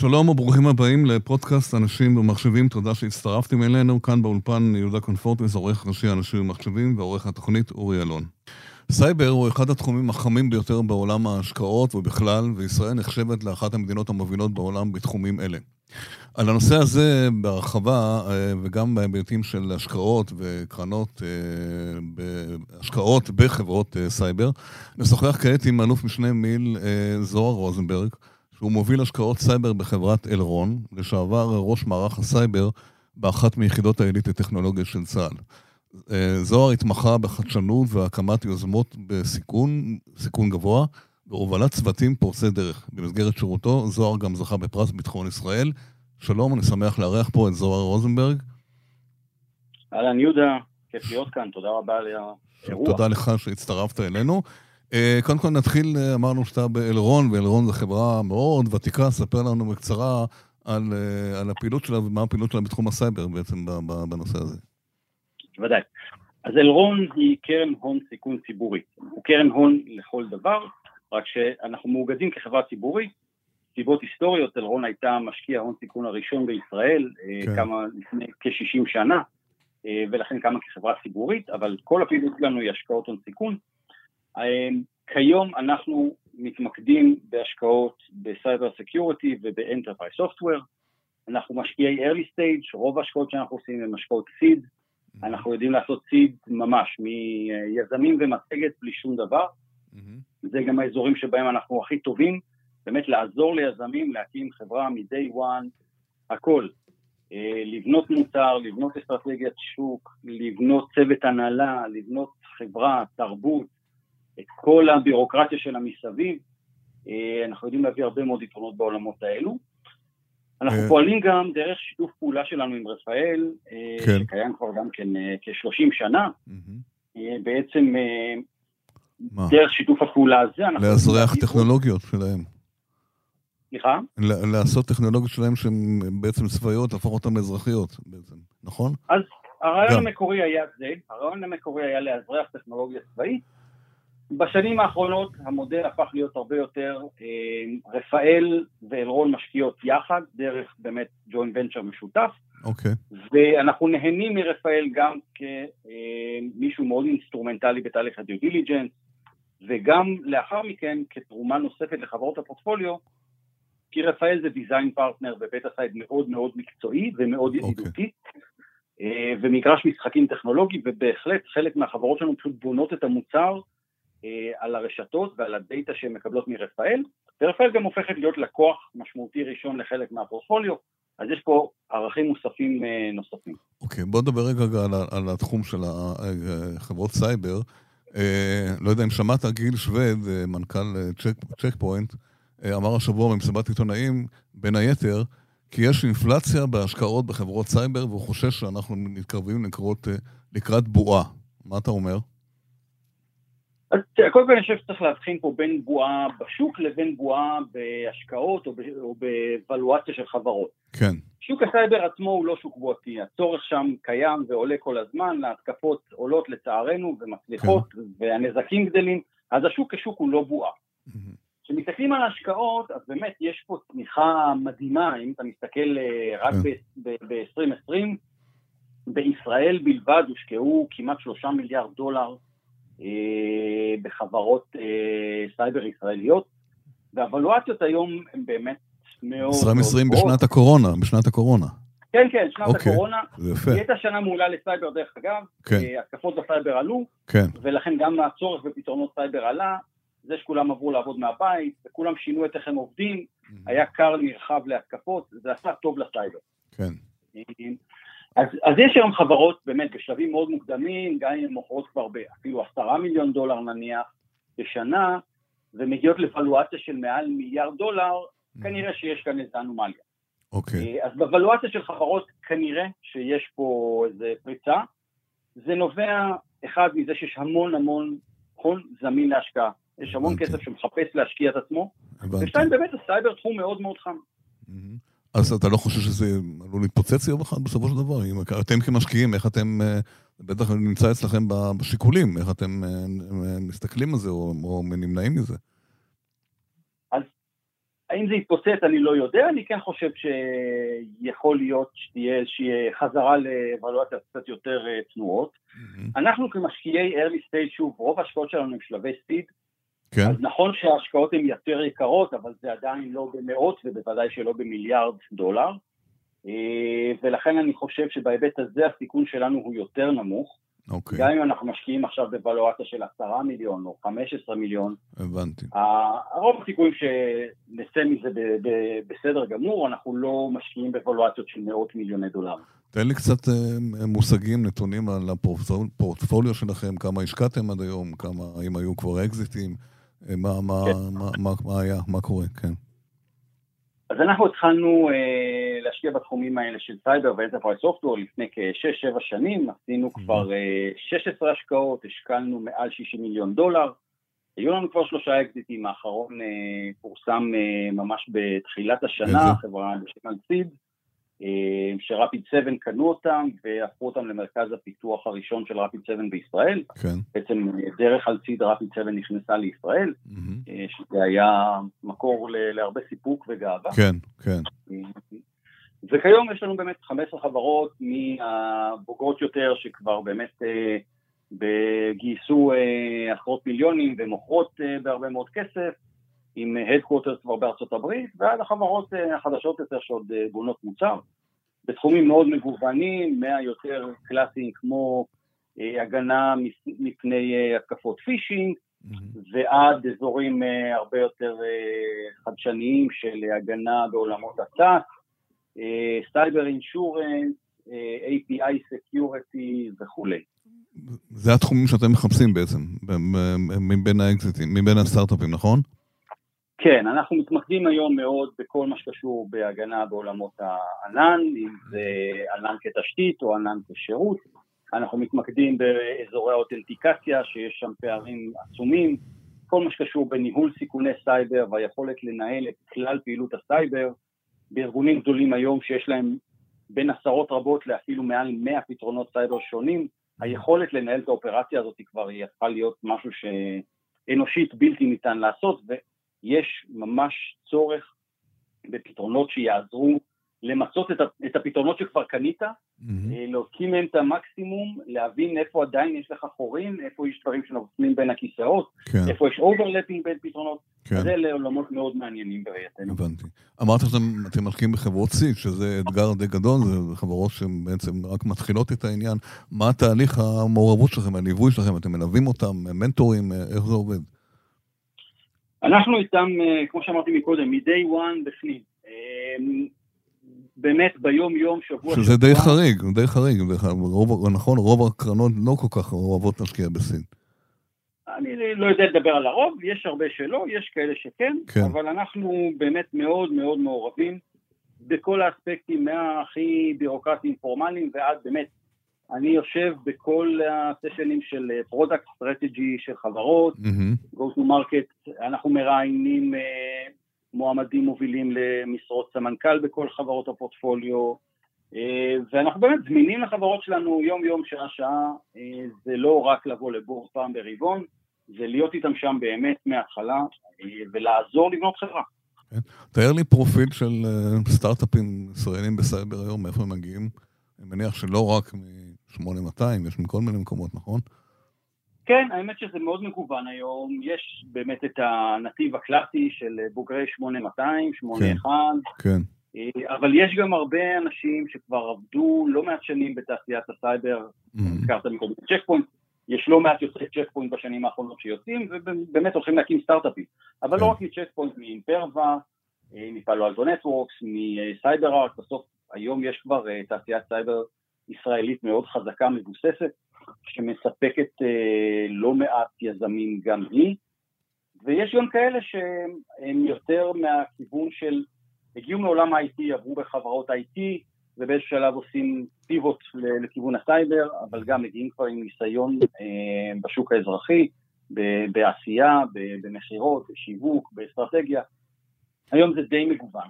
שלום וברוכים הבאים לפודקאסט אנשים ומחשבים, תודה שהצטרפתם אלינו. כאן באולפן יהודה קונפורטס, עורך ראשי אנשים ומחשבים, ועורך התוכנית אורי אלון. סייבר הוא אחד התחומים החמים ביותר בעולם ההשקעות ובכלל, וישראל נחשבת לאחת המדינות המובילות בעולם בתחומים אלה. על הנושא הזה בהרחבה וגם בהיבטים של השקעות וקרנות השקעות בחברות סייבר, נשוחח כעת עם אלוף משנה מיל זוהר רוזנברג, שהוא מוביל השקעות סייבר בחברת אלרון, לשעבר ראש מערך הסייבר באחת מיחידות העילית לטכנולוגיה של צה"ל. זוהר התמחה בחדשנות והקמת יוזמות בסיכון גבוה, והובלת צוותים פורצי דרך. במסגרת שירותו, זוהר גם זכה בפרס ביטחון ישראל. שלום, אני שמח לארח פה את זוהר רוזנברג. אהלן יהודה, כיף להיות כאן, תודה רבה על האירוע. תודה לך שהצטרפת אלינו. קודם כל נתחיל, אמרנו שאתה באלרון, ואלרון זו חברה מאוד ותיקה, ספר לנו בקצרה על הפעילות שלה ומה הפעילות שלה בתחום הסייבר בעצם בנושא הזה. ודאי. אז אלרון היא קרן הון סיכון ציבורי. הוא קרן הון לכל דבר, רק שאנחנו מאוגדים כחברה ציבורית. סיבות היסטוריות, אלרון הייתה משקיע הון סיכון הראשון בישראל, כן. כמה לפני כ-60 שנה, ולכן כמה כחברה ציבורית, אבל כל הפעילות שלנו היא השקעות הון סיכון. כיום אנחנו מתמקדים בהשקעות בסייבר סקיוריטי ובאנטרפרייז סופטוור. אנחנו משקיעי ארלי סטייג', רוב ההשקעות שאנחנו עושים הן השקעות סיד, אנחנו יודעים לעשות סיד ממש, מיזמים ומצגת בלי שום דבר. זה גם האזורים שבהם אנחנו הכי טובים, באמת לעזור ליזמים, להקים חברה מ-day one, הכל. לבנות מוצר, לבנות אסטרטגיית שוק, לבנות צוות הנהלה, לבנות חברה, תרבות, את כל הבירוקרטיה של המסביב. אנחנו יודעים להביא הרבה מאוד יתרונות בעולמות האלו. אנחנו פועלים גם דרך שיתוף פעולה שלנו עם רפאל, שקיים כבר גם כן כ-30 שנה. בעצם דרך שיתוף הפעולה הזה... להזריח טכנולוגיות שלהם. סליחה? לעשות טכנולוגיות שלהם שהן בעצם צבאיות, להפוך אותן לאזרחיות, נכון? אז הרעיון המקורי היה זה, הרעיון המקורי היה להזריח טכנולוגיה צבאית. בשנים האחרונות המודל הפך להיות הרבה יותר, רפאל ואלרון משקיעות יחד, דרך באמת ג'וינט ונצ'ר משותף. אוקיי. ואנחנו נהנים מרפאל גם כמישהו מאוד אינסטרומנטלי בתהליך הדיו דיליג'נס, וגם לאחר מכן כתרומה נוספת לחברות הפורטפוליו, כי רפאל זה דיזיין פרטנר בבית הסייד מאוד מאוד מקצועי ומאוד ידידותי, ומגרש משחקים טכנולוגי, ובהחלט חלק מהחברות שלנו פשוט בונות את המוצר, על הרשתות ועל הדאטה שהן מקבלות מרפאל, ורפאל גם הופכת להיות לקוח משמעותי ראשון לחלק מהפורטפוליו, אז יש פה ערכים מוספים נוספים. אוקיי, בוא נדבר רגע על התחום של חברות סייבר. לא יודע אם שמעת, גיל שווד, מנכ"ל צ'קפוינט, אמר השבוע במסיבת עיתונאים, בין היתר, כי יש אינפלציה בהשקעות בחברות סייבר, והוא חושש שאנחנו מתקרבים לקראת בועה. מה אתה אומר? אז כל כך אני חושב שצריך להבחין פה בין בועה בשוק לבין בועה בהשקעות או בוולואציה של חברות. כן. שוק הסייבר עצמו הוא לא שוק בועתי, הצורך שם קיים ועולה כל הזמן, ההתקפות עולות לצערנו ומצליחות, כן. והנזקים גדלים, אז השוק כשוק הוא לא בועה. כשמסתכלים על ההשקעות, אז באמת יש פה תמיכה מדהימה, אם אתה מסתכל רק ב-2020, בישראל בלבד הושקעו כמעט 3 מיליארד דולר, בחברות סייבר ישראליות, והאבלואציות היום הן באמת מאוד... 2020 בשנת הקורונה, בשנת הקורונה. כן, כן, שנת הקורונה. היא הייתה שנה מעולה לסייבר דרך אגב, התקפות בסייבר עלו, ולכן גם הצורך בפתרונות סייבר עלה, זה שכולם עברו לעבוד מהבית, וכולם שינו את איך הם עובדים, היה קר נרחב להתקפות, זה עשה טוב לסייבר. כן. אז יש היום חברות באמת בשלבים מאוד מוקדמים, גם אם הן מוכרות כבר אפילו 10 מיליון דולר נניח בשנה, ומגיעות לוולואציה של מעל $1 מיליארד, כנראה שיש כאן איזו אנומליה. אוקיי. אז בוולואציה של חברות כנראה שיש פה איזו פריצה, זה נובע אחד מזה שיש המון המון הון זמין להשקעה, יש המון כסף שמחפש להשקיע את עצמו, ושתיים באמת הסייבר תחום מאוד מאוד חם. אז אתה לא חושב שזה עלול להתפוצץ יום אחד בסופו של דבר? אם אתם כמשקיעים, איך אתם, בטח נמצא אצלכם בשיקולים, איך אתם מסתכלים על זה או נמנעים מזה? אז האם זה יתפוצץ, אני לא יודע, אני כן חושב שיכול להיות שתהיה איזושהי חזרה לאבלואציה קצת יותר תנועות. אנחנו כמשקיעי early stage, שוב, רוב ההשקעות שלנו הם שלבי סיד, אז נכון שההשקעות הן יותר יקרות, אבל זה עדיין לא במאות, ובוודאי שלא במיליארד דולר, ולכן אני חושב שבהיבט הזה הסיכון שלנו הוא יותר נמוך, גם אם אנחנו משקיעים עכשיו בוולואציה של 10 מיליון או 15 מיליון, הרוב הסיכויים שנצא מזה בסדר גמור, אנחנו לא משקיעים בוולואציות של מאות מיליוני דולר. תן לי קצת מושגים, נתונים על הפורטפוליו שלכם, כמה השקעתם עד היום, אם היו כבר אקזיטים, מה היה, מה קורה, כן. אז אנחנו התחלנו להשקיע בתחומים האלה של סייבר ואנטרפרייז סופטוור לפני כ-6-7 שנים, עשינו כבר 16 השקעות, השקלנו מעל 60 מיליון דולר, היו לנו כבר 3 אקזיטים, האחרון פורסם ממש בתחילת השנה, חברה בשם סיד, ש-Rapid7 קנו אותם והפכו אותם למרכז הפיתוח הראשון של Rapid7 בישראל. בעצם דרך על סיד Rapid7 נכנסה לישראל, שזה היה מקור להרבה סיפוק וגאווה. כן, כן. וכיום יש לנו באמת 15 חברות מהבוגרות יותר שכבר באמת גייסו עשרות מיליונים ומוכרות בהרבה מאוד כסף, עם headquarters כבר בארצות הברית, ועד החברות החדשות יותר שעוד בונות מוצר, בתחומים מאוד מגוונים, מהיותר קלאסיים כמו הגנה מפני התקפות פישינג, ועד אזורים הרבה יותר חדשניים של הגנה בעולמות דאטה, סייבר אינשורנס, API סקיוריטי וכו'. זה התחומים שאתם מחפשים בעצם, מבין האקזיטים, מבין הסטארט-אפים, נכון? כן, אנחנו מתמקדים היום מאוד בכל מה שקשור בהגנה בעולמות הענן, אם זה ענן כתשתית או ענן כשירות. אנחנו מתמקדים באזורי האותנטיקציה, שיש שם פערים עצומים. כל מה שקשור בניהול סיכוני סייבר והיכולת לנהל את כלל פעילות הסייבר, בארגונים גדולים היום שיש להם בין עשרות רבות לאפילו מעל 100 פתרונות סייבר שונים, היכולת לנהל את האופרציה הזאת כבר יכולה להיות משהו שאנושית בלתי ניתן לעשות, יש ממש צורך בפתרונות שיעזרו למצות את הפתרונות שכבר קנית, להוצאים מהם את המקסימום, להבין איפה עדיין יש לך חורים, איפה יש דברים שנופלים בין הכיסאות, איפה יש אוברלפינג בין פתרונות, זה לעולמות מאוד מעניינים בראייתנו. הבנתי. אמרת שאתם משקיעים בחברות סיד, שזה אתגר די גדול, זה חברות שבעצם רק מתחילות את העניין. מה התהליך המעורבות שלכם, הליווי שלכם? אתם מלווים אותם, מנטורים, איך זה עובד? אנחנו איתם, כמו שאמרתי מקודם, מ-day one בפנים. באמת ביום יום, שבוע... שזה די חריג, די חריג. נכון, רוב הקרנות לא כל כך אוהבות להשקיע בסין. אני לא יודע לדבר על הרוב, יש הרבה שלא, יש כאלה שכן, אבל אנחנו באמת מאוד מאוד מעורבים בכל האספקטים מהכי בירוקרטיים פורמליים, ועד באמת, אני יושב בכל הסשנים של פרודקט סטרטג'י של חברות, go to market, אנחנו מראיינים מועמדים מובילים למשרות סמנכ"ל בכל חברות הפורטפוליו, ואנחנו באמת זמינים לחברות שלנו יום יום, שעה שעה, זה לא רק לבוא לבור פעם ברבעון, זה להיות איתם שם באמת מההתחלה, ולעזור לבנות חברה. תאר לי פרופיל של סטארט-אפים ישראלים בסייבר היום, מאיפה הם מגיעים? אני מניח שלא רק מ-8200, יש מכל מיני מקומות, נכון? כן, האמת שזה מאוד מגוון היום, יש באמת את הנתיב הקלאסי של בוגרי 8200, 8100, אבל יש גם הרבה אנשים שכבר עבדו לא מעט שנים בתעשיית הסייבר, הזכרת מקודם צ'קפוינט, יש לא מעט יוצאי צ'קפוינט בשנים האחרונות שיוצאים, ובאמת הולכים להקים סטארט-אפים, אבל לא רק מצ'קפוינט, מאימפרווה, מפעלו אלטו נטוורקס, מסייבר ארק, בסוף היום יש כבר תעשיית סייבר ישראלית מאוד חזקה, מבוססת, שמספקת לא מעט יזמים גם היא, ויש גם כאלה שהם יותר מהכיוון של, הגיעו מעולם ה-IT, עברו בחברות ה-IT, ובאיזשהו שלב עושים פיבוט לכיוון הסייבר, אבל גם מגיעים כבר עם ניסיון בשוק האזרחי, בעשייה, במחירות, בשיווק, באסטרטגיה. היום זה די מגוון.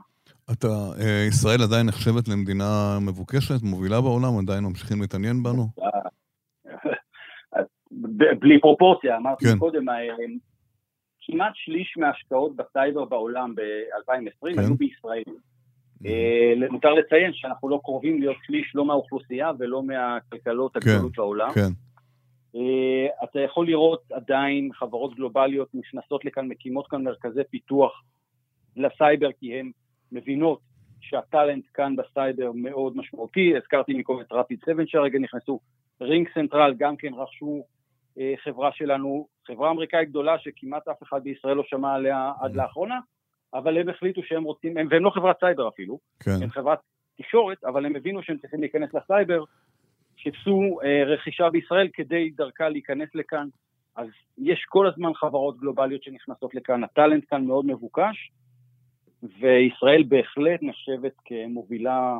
ישראל עדיין נחשבת למדינה מבוקשת, מובילה בעולם, עדיין ממשיכים להתעניין בנו? בלי פרופורציה, אמרתי קודם, כמעט שליש מההשקעות בסייבר בעולם ב-2020 היו בישראל. מותר לציין שאנחנו לא קרובים להיות שליש לא מהאוכלוסייה ולא מהכלכלות הגדולות לעולם. אתה יכול לראות עדיין חברות גלובליות נכנסות לכאן, מקימות כאן מרכזי פיתוח לסייבר, כי הן מבינות שהטלנט כאן בסייבר מאוד משמעותי. הזכרתי מקום את Rapid7 שהרגע נכנסו, רינג סנטרל גם כן רכשו חברה שלנו, חברה אמריקאית גדולה שכמעט אף אחד בישראל לא שמע עליה עד לאחרונה, אבל הם החליטו שהם רוצים, והם לא חברת סייבר אפילו, הם חברת תקשורת, אבל הם הבינו שהם צריכים להיכנס לסייבר, חיפשו רכישה בישראל כדי דרכה להיכנס לכאן. אז יש כל הזמן חברות גלובליות שנכנסות לכאן, הטלנט כאן מאוד מבוקש, וישראל בהחלט נחשבת כמובילה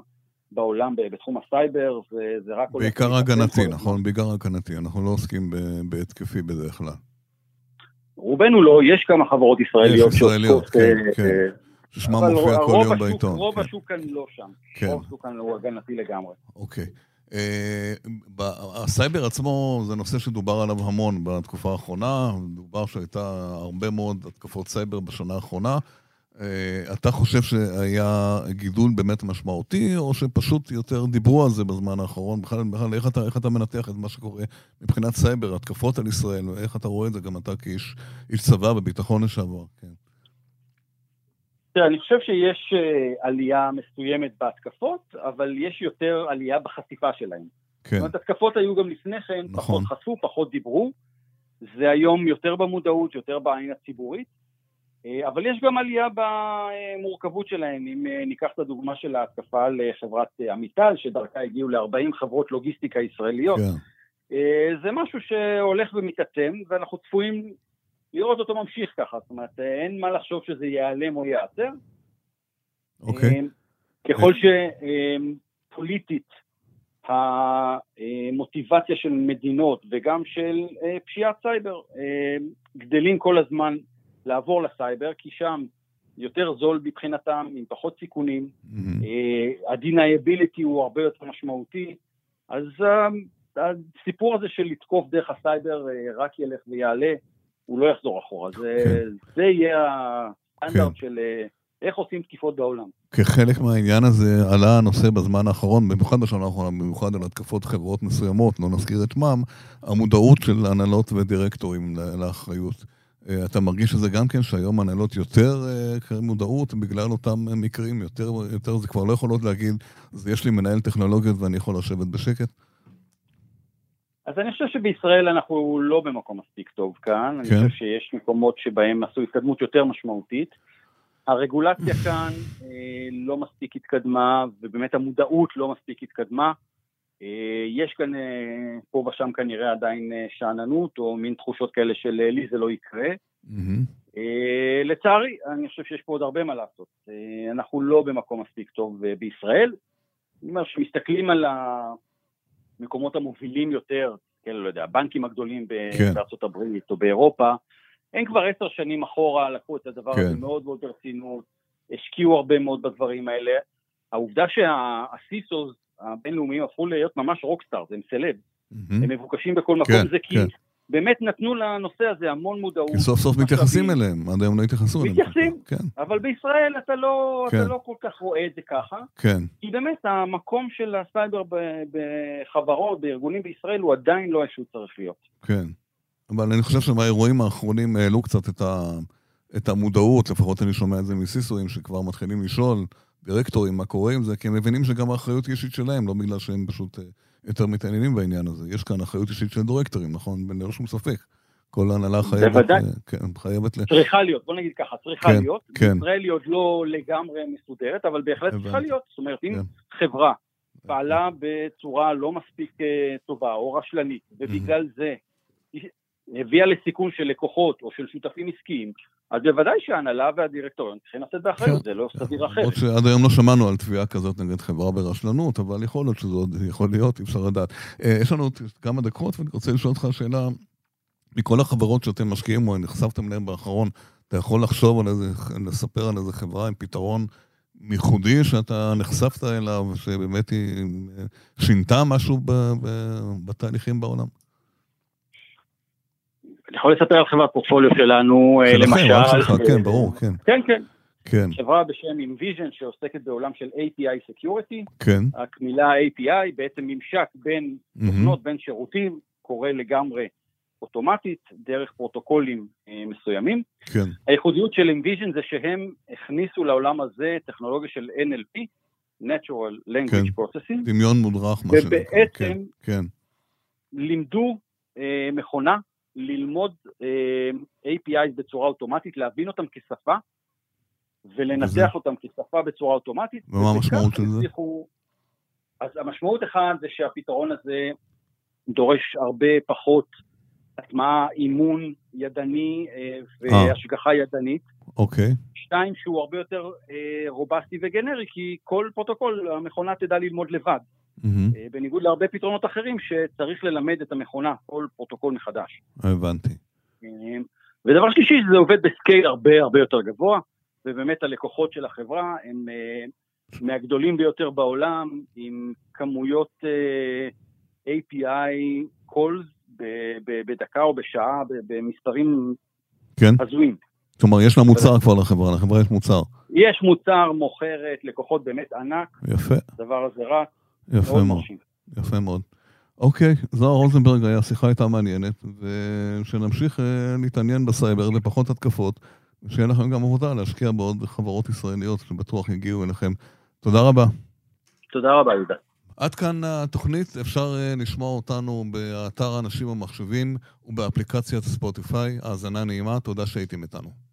בעולם בתחום הסייבר, וזה רק... בעיקר הגנתי, נכון? בעיקר הגנתי, אנחנו לא עוסקים בהתקפי בדרך כלל. רובנו לא, יש כמה חברות ישראליות שעוסקות... ששמה מופיע כל יום בעיתון. רוב השוק כאן לא שם, רוב השוק כאן הוא הגנתי לגמרי. אוקיי. הסייבר עצמו זה נושא שדובר עליו המון בתקופה האחרונה, דובר שהייתה הרבה מאוד התקפות סייבר בשנה האחרונה. אתה חושב שהיה גידול באמת משמעותי, או שפשוט יותר דיברו על זה בזמן האחרון? בכלל, איך אתה מנתח את מה שקורה מבחינת סייבר, התקפות על ישראל, ואיך אתה רואה את זה גם אתה כאיש צבא בביטחון לשעבר? אני חושב שיש עלייה מסוימת בהתקפות, אבל יש יותר עלייה בחשיפה שלהם. זאת אומרת, התקפות היו גם לפני כן, פחות חשפו, פחות דיברו, זה היום יותר במודעות, יותר בעין הציבורית, אבל יש גם עלייה במורכבות שלהם. אם ניקח את הדוגמה של ההתקפה לחברת אמיטל, שדרכה הגיעו ל-40 חברות לוגיסטיקה ישראליות, זה משהו שהולך ומתעצם, ואנחנו צפויים לראות אותו ממשיך ככה, זאת אומרת, אין מה לחשוב שזה ייעלם או ייעצר. ככל שפוליטית המוטיבציה של מדינות וגם של פשיעת סייבר גדלים כל הזמן לעבור לסייבר, כי שם יותר זול מבחינתם, עם פחות סיכונים, ה-deniability הוא הרבה יותר משמעותי, אז הסיפור הזה של לתקוף דרך הסייבר רק ילך ויעלה, הוא לא יחזור אחורה. זה יהיה הסטנדרט של איך עושים תקיפות בעולם. כחלק מהעניין הזה עלה הנושא בזמן האחרון, במיוחד בשנה האחרונה, במיוחד על התקפות חברות מסוימות, לא נזכיר את שמם, המודעות של הנהלות ודירקטורים לאחריות. אתה מרגיש שזה גם כן שהיום הנהלות יותר מודעות בגלל אותם מקרים, יותר זה כבר לא יכולות להגיד, אז יש לי מנהל טכנולוגיות ואני יכול לשבת בשקט? אז אני חושב שבישראל אנחנו לא במקום מספיק טוב כאן, אני חושב שיש מקומות שבהם עשו התקדמות יותר משמעותית, הרגולציה כאן לא מספיק התקדמה, ובאמת המודעות לא מספיק התקדמה, יש כאן, פה ושם כנראה עדיין שעננות, או מין תחושות כאלה של לי זה לא יקרה. לצערי, אני חושב שיש פה עוד הרבה מה לעשות. אנחנו לא במקום מספיק טוב בישראל. כשמסתכלים על המקומות המובילים יותר, כאלה, לא יודע, הבנקים הגדולים בארצות הברית או באירופה, הם כבר 10 שנים אחורה לקחו את הדבר הזה מאוד מאוד ברצינות, השקיעו הרבה מאוד בדברים האלה. העובדה שהסיסוס הבינלאומיים הפכו להיות ממש רוקסטאר, הם סלב, הם מבוקשים בכל מקום, זה כי באמת נתנו לנושא הזה המון מודעות. כי סוף סוף מתייחסים אליהם, עד היום לא התייחסו אליהם. מתייחסים, אבל בישראל אתה לא כל כך רואה את זה ככה, כי באמת המקום של הסייבר בחברות, בארגונים בישראל, הוא עדיין לא אישהו צריך להיות. כן, אבל אני חושב שהאירועים האחרונים העלו קצת את המודעות, לפחות אני שומע את זה מסיסויים שכבר מתחילים לשאול, דירקטורים, מה קורה עם זה, כי הם מבינים שגם האחריות אישית שלהם, לא בגלל שהם פשוט יותר מתעניינים בעניין הזה. יש כאן אחריות אישית של דירקטורים, נכון? בין לרשום ספק. כל הנהלה חייבת ל... צריכה להיות, בוא נגיד ככה, צריכה להיות. ישראל היא עוד לא לגמרי מסודרת, אבל בהחלט צריכה להיות. זאת אומרת, אם חברה פעלה בצורה לא מספיק טובה או רשלנית, ובגלל זה הביאה לסיכון של לקוחות או של שותפים עסקיים, אז בוודאי שההנהלה והדירקטוריון צריכים לצאת באחריות, זה לא סביר אחרת. עוד שעד היום לא שמענו על תביעה כזאת נגד חברה ברשלנות, אבל יכול להיות שזה עוד יכול להיות, אפשר לדעת. יש לנו כמה דקות, ואני רוצה לשאול אותך שאלה, מכל החברות שאתם משקיעים, או נחשפתם להם באחרון, אתה יכול לחשוב על איזה, לספר על איזה חברה עם פתרון מיוחד שאתה נחשפת אליו, שבאמת היא שינתה משהו בתהליכים בעולם? יכול לספר על חברה פורטפוליו שלנו, למשל. כן, ברור, כן. כן, כן. כן. חברה בשם Envision שעוסקת בעולם של API Security. כן. הכמילה API בעצם ממשק בין תוכנות, בין שירותים, קורה לגמרי אוטומטית, דרך פרוטוקולים מסוימים. כן. הייחודיות של Envision זה שהם הכניסו לעולם הזה טכנולוגיה של NLP, Natural Language Processing. דמיון מודרך מה שנקרא. ובעצם לימדו מכונה ללמוד API בצורה אוטומטית, להבין אותם כשפה, ולנתח אותם כשפה בצורה אוטומטית. ומה המשמעות של זה? אז המשמעות אחד זה שהפתרון הזה דורש הרבה פחות הטמעה, אימון ידני והשגחה ידנית. אוקיי. שתיים, שהוא הרבה יותר רובסטי וגנרי, כי כל פרוטוקול המכונה תדע ללמוד לבד. בניגוד להרבה פתרונות אחרים שצריך ללמד את המכונה כל פרוטוקול מחדש. הבנתי. ודבר שלישי, זה עובד בסקייל הרבה הרבה יותר גבוה, ובאמת הלקוחות של החברה הם מהגדולים ביותר בעולם, עם כמויות API calls בדקה או בשעה, במספרים הזויים. כלומר, יש לה מוצר כבר לחברה, לחברה יש מוצר. יש מוצר, מוכרת, לקוחות באמת ענק. יפה. הדבר הזה רק. יפה מאוד, יפה מאוד. אוקיי, זוהר רוזנברג, השיחה הייתה מעניינת, ושנמשיך להתעניין בסייבר לפחות התקפות, שיהיה לכם גם עבודה להשקיע בעוד חברות ישראליות שבטוח יגיעו אליכם. תודה רבה. תודה רבה, יהודה. עד כאן התוכנית, אפשר לשמוע אותנו באתר אנשים ומחשבים ובאפליקציית ספוטיפיי. האזנה נעימה, תודה שהייתם איתנו.